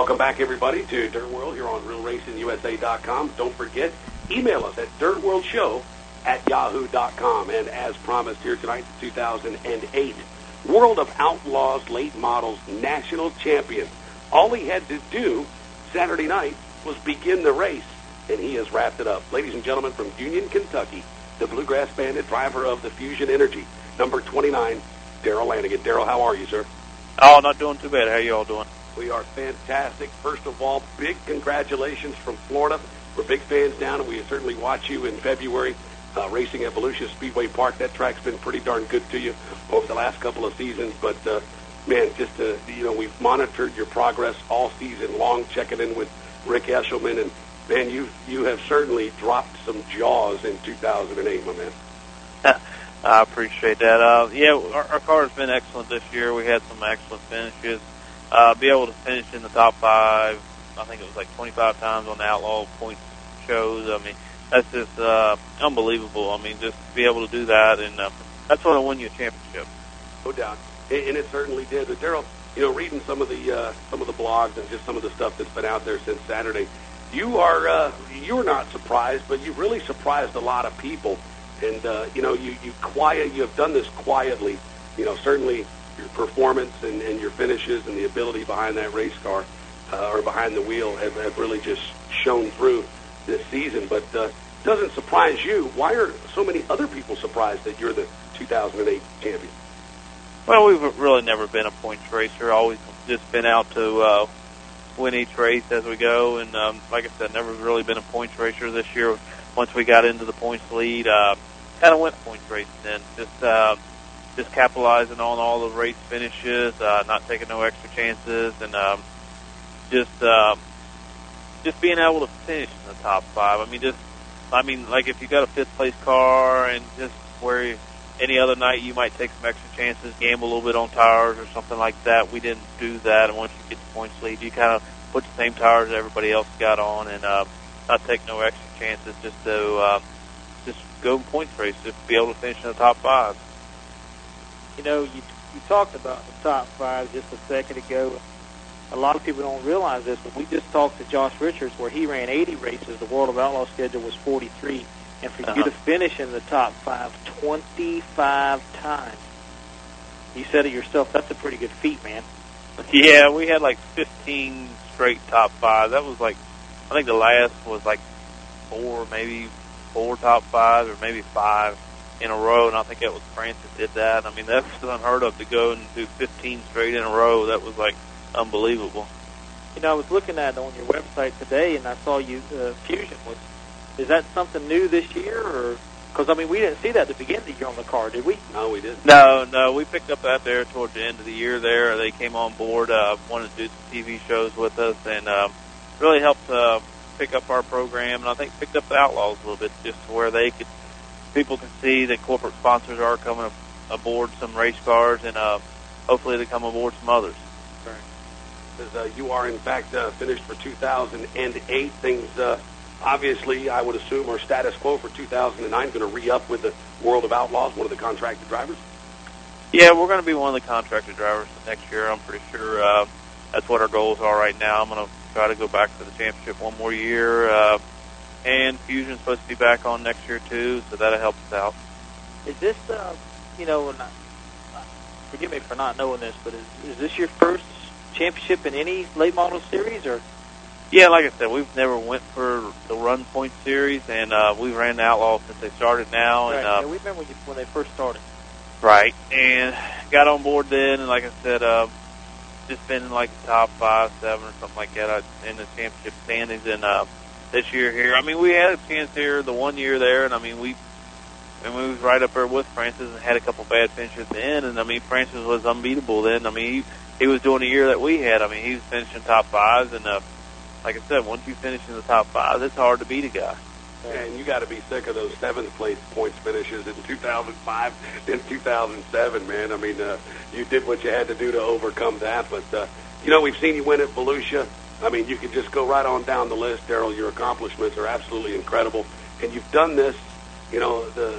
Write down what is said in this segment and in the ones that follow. Welcome back, everybody, to Dirt World here on RealRacingUSA.com. Don't forget, email us at DirtWorldShow@yahoo.com. And as promised here tonight, the 2008 World of Outlaws Late Models National Champion. All he had to do Saturday night was begin the race, and he has wrapped it up. Ladies and gentlemen, from Union, Kentucky, the Bluegrass Bandit, driver of the Fusion Energy, number 29, Darrell Lanigan. Darrell, how are you, sir? Oh, not doing too bad. How you all doing? We are fantastic. First of all, big congratulations from Florida. We're big fans down, and we certainly watch you in February racing at Volusia Speedway Park. That track's been pretty darn good to you over the last couple of seasons, but man, just you know, we've monitored your progress all season long, checking in with Rick Eshelman, and man, you have certainly dropped some jaws in 2008, my man. I appreciate that. Yeah, our car has been excellent this year. We had some excellent finishes. Be able to finish in the top five, I think it was like 25 times on the Outlaw points shows. I mean, that's just unbelievable. I mean, just be able to do that, and that's what I won you a championship. No doubt. And it certainly did. But Darrell, you know, reading some of the blogs and just some of the stuff that's been out there since Saturday, you are you're not surprised, but you've really surprised a lot of people. And you know, you have done this quietly. You know, certainly your performance and your finishes and the ability behind that race car or behind the wheel have really just shown through this season. But doesn't surprise you. Why are so many other people surprised that you're the 2008 champion? Well, we've really never been a points racer. Always just been out to win each race as we go. And like I said, never really been a points racer this year. Once we got into the points lead, kind of went points racing then. Just capitalizing on all the race finishes, not taking no extra chances, and just being able to finish in the top five. I mean, like if you got a fifth place car and just where any other night you might take some extra chances, gamble a little bit on tires or something like that. We didn't do that, and once you get the points lead, you kind of put the same tires that everybody else got on, and not take no extra chances, just to just go in points race, just be able to finish in the top five. You know, you talked about the top five just a second ago. A lot of people don't realize this, but we just talked to Josh Richards, where he ran 80 races. The World of Outlaws schedule was 43. And for you to finish in the top five 25 times, you said it yourself, that's a pretty good feat, man. Yeah, we had like 15 straight top five. That was like, I think the last was like four top fives or maybe five in a row, and I think that was France that did that. I mean, that's unheard of to go and do 15 straight in a row. That was like unbelievable. You know, I was looking at it on your website today, and I saw you, Fusion was. Is that something new this year? Or because, I mean, we didn't see that to begin the year on the car, did we? No, we didn't. No, we picked up that there toward the end of the year there. They came on board, wanted to do some TV shows with us, and really helped pick up our program, and I think picked up the Outlaws a little bit, just to where they could, people can see that corporate sponsors are coming aboard some race cars, and hopefully they come aboard some others. Right. Because you are, in fact, finished for 2008. Things... obviously, I would assume our status quo for 2009 going to re-up with the World of Outlaws, one of the contracted drivers? Yeah, we're going to be one of the contracted drivers next year. I'm pretty sure that's what our goals are right now. I'm going to try to go back to the championship one more year. And Fusion's supposed to be back on next year, too, so that'll help us out. Is this, you know, forgive me for not knowing this, but is this your first championship in any late model series, or... Yeah, like I said, we've never went for the Run Point Series, and we ran the Outlaw since they started now. Right, and, yeah, we remember when they first started. Right, and got on board then, and like I said, just been in like the top five, seven or something like that in the championship standings. And this year here, I mean, we had a chance here the one year there, and I mean, we was right up there with Francis and had a couple bad finishes at the end, and I mean, Francis was unbeatable then. I mean, he was doing the year that we had. I mean, he was finishing top fives, and like I said, once you finish in the top five, it's hard to beat a guy. And you got to be sick of those seventh-place points finishes in 2005 and 2007, man. I mean, you did what you had to do to overcome that. But, you know, we've seen you win at Volusia. I mean, you can just go right on down the list, Darrell. Your accomplishments are absolutely incredible. And you've done this, you know, the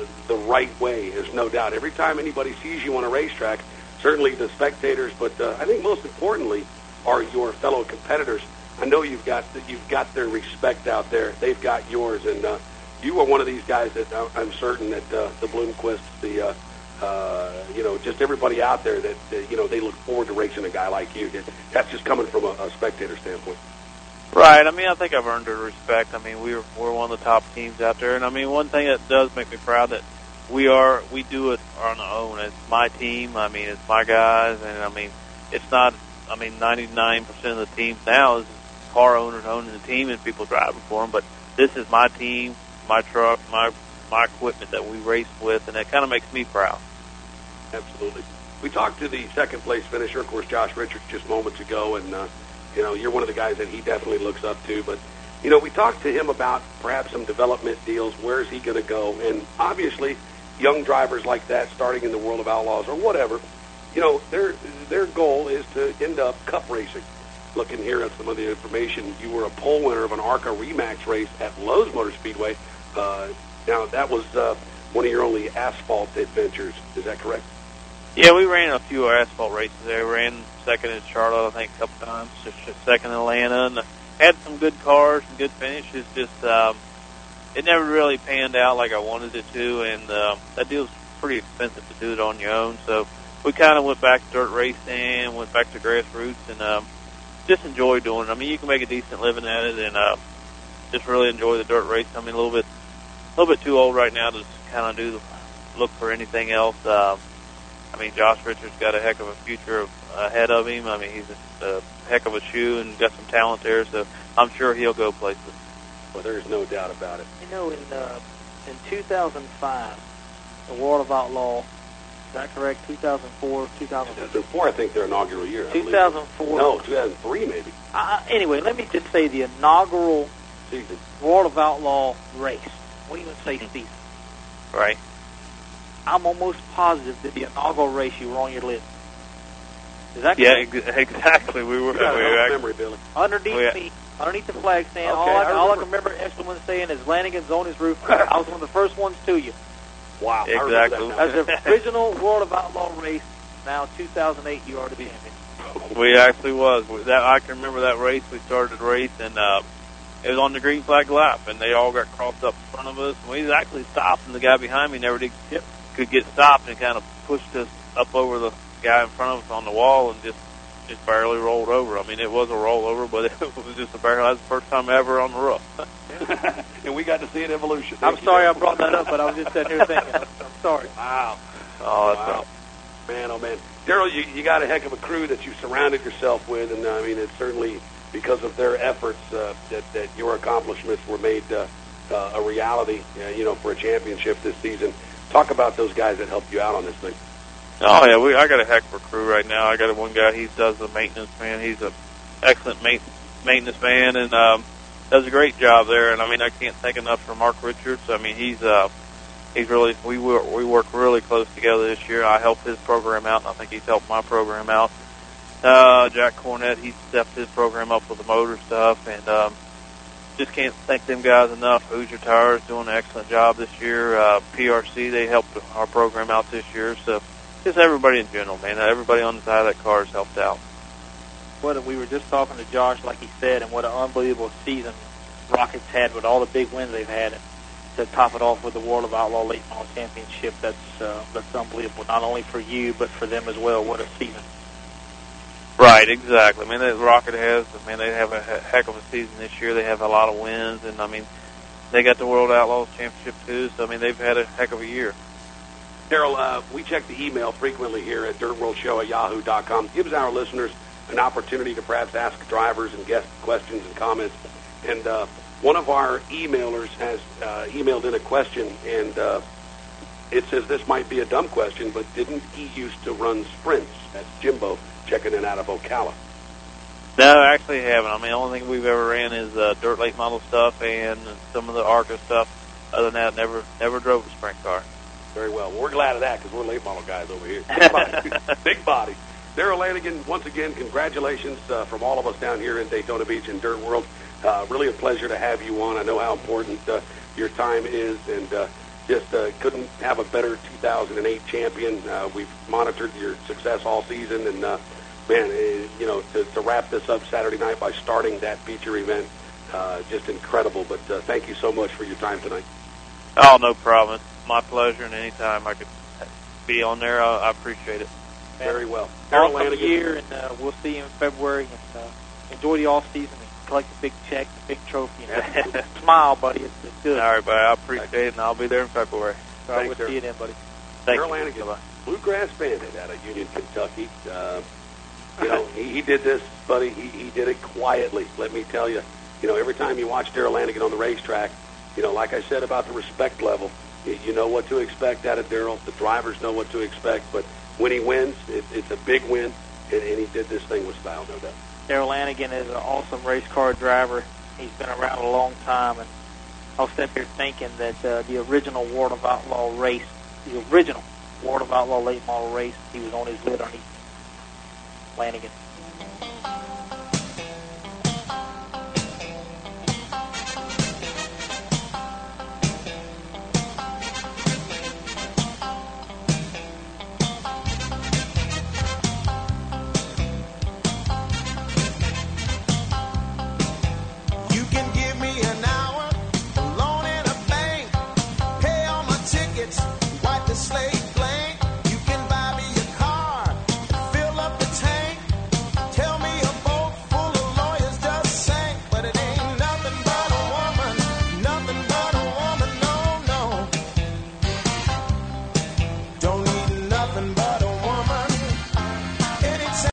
right way. There's no doubt. Every time anybody sees you on a racetrack, certainly the spectators, but I think most importantly, are your fellow competitors. I know you've got their respect out there. They've got yours, and you are one of these guys that I'm certain that the Bloomquists, just everybody out there that they look forward to racing a guy like you. That's just coming from a spectator standpoint. Right. I mean, I think I've earned their respect. I mean, we're one of the top teams out there, and I mean, one thing that does make me proud that we do it on our own. It's my team. I mean, it's my guys, and I mean, it's not. I mean, 99% of the teams now is car owners owning the team and people driving for them. But this is my team, my truck, my equipment that we race with, and that kind of makes me proud. Absolutely. We talked to the second-place finisher, of course, Josh Richards, just moments ago, and, you're one of the guys that he definitely looks up to. But, we talked to him about perhaps some development deals. Where is he going to go? And obviously, young drivers like that starting in the World of Outlaws or whatever, their goal is to end up cup racing. Looking here at some of the information, you were a pole winner of an ARCA REMAX race at Lowe's Motor Speedway. Now, that was one of your only asphalt adventures. Is that correct? Yeah, we ran a few asphalt races there. We ran second in Charlotte, I think, a couple times, just second in Atlanta. And had some good cars and good finishes. Just it never really panned out like I wanted it to, and that deal's pretty expensive to do it on your own, so we kind of went back to dirt racing, went back to grassroots, and just enjoy doing it. I mean, you can make a decent living at it, and just really enjoy the dirt race. I mean, a little bit too old right now to kind of look for anything else. I mean, Josh Richards got a heck of a future ahead of him. I mean, he's a heck of a shoe and got some talent there, so I'm sure he'll go places. Well, there's no doubt about it. In 2005, the World of Outlaws. Is that correct? 2004, 2004, I think, their inaugural year. 2004. No, 2003, maybe. Anyway, let me just say the inaugural season. World of Outlaw race. What do you even say, Steve? Right. I'm almost positive that the inaugural race you were on your list. Is that correct? Yeah, exactly. We were. Memory, Billy. Underneath the flag stand, okay, all I can remember Eshelman saying is Lanigan's on his roof. I was one of the first ones to you. Wow, exactly. That as the original World of Outlaw race, now 2008, you are the champion. We actually was. I can remember that race. We started the race, and it was on the green flag lap, and they all got crossed up in front of us. And we actually stopped, and the guy behind me never did. Yep. Could get stopped, and kind of pushed us up over the guy in front of us on the wall, and just barely rolled over. I mean, it was a rollover, but it was just a barrel. That was the first time ever on the roof. And we got to see an evolution. I'm sorry I brought that up, but I was just sitting here thinking. I'm sorry. Wow. Oh, that's wow. Man, oh, man. Darrell, you got a heck of a crew that you surrounded yourself with, and, I mean, it's certainly because of their efforts that your accomplishments were made a reality, for a championship this season. Talk about those guys that helped you out on this thing. Oh, yeah, I got a heck of a crew right now. I got one guy, he does the maintenance, man. He's an excellent maintenance man, and does a great job there. And, I mean, I can't thank enough for Mark Richards. I mean, he's really – we work really close together this year. I helped his program out, and I think he's helped my program out. Jack Cornett, he stepped his program up with the motor stuff, and just can't thank them guys enough. Hoosier Tire is doing an excellent job this year. PRC, they helped our program out this year, so – just everybody in general, man. Everybody on the side of that car has helped out. Well, we were just talking to Josh, like he said, and what an unbelievable season Rockets had with all the big wins they've had. And to top it off with the World of Outlaw Late Model Championship, that's unbelievable, not only for you but for them as well. What a season. Right, exactly. I mean, the Rocket has, they have a heck of a season this year. They have a lot of wins, and, I mean, they got the World Outlaws Championship too, so, I mean, they've had a heck of a year. Darrell, we check the email frequently here at DirtWorldShow@yahoo.com. Gives our listeners an opportunity to perhaps ask drivers and guest questions and comments. And one of our emailers has emailed in a question, and it says this might be a dumb question, but didn't he used to run sprints? That's Jimbo checking in out of Ocala. No, I actually haven't. I mean, the only thing we've ever ran is dirt late model stuff and some of the ARCA stuff. Other than that, never drove a sprint car. Very well. We're glad of that because we're late model guys over here. Big body. Big body. Darrell Lanigan, once again, congratulations from all of us down here in Daytona Beach and Dirt World. Really a pleasure to have you on. I know how important your time is, and just couldn't have a better 2008 champion. We've monitored your success all season, and man, you know, to wrap this up Saturday night by starting that feature event, just incredible. But thank you so much for your time tonight. Oh, no problem. It's my pleasure, and any time I could be on there, I appreciate it. Very well. Darrell Lanigan here, and we'll see you in February. And enjoy the off season and collect the big check, the big trophy. And smile, buddy. It's good. All right, buddy. I appreciate it, and I'll be there in February. So I will see you then, buddy. Darrell Lanigan, Bluegrass Bandit out of Union, Kentucky. You know, he did this, buddy. He did it quietly. Let me tell you. You know, every time you watch Darrell Lanigan on the racetrack, you know, like I said about the respect level, you know what to expect out of Darrell. The drivers know what to expect, but when he wins, it's a big win, and he did this thing with style, no doubt. Darrell Lanigan is an awesome race car driver. He's been around a long time, and I was sitting here thinking that the original World of Outlaw race, the original World of Outlaw late model race, he was on his lid underneath Lanigan. Slave.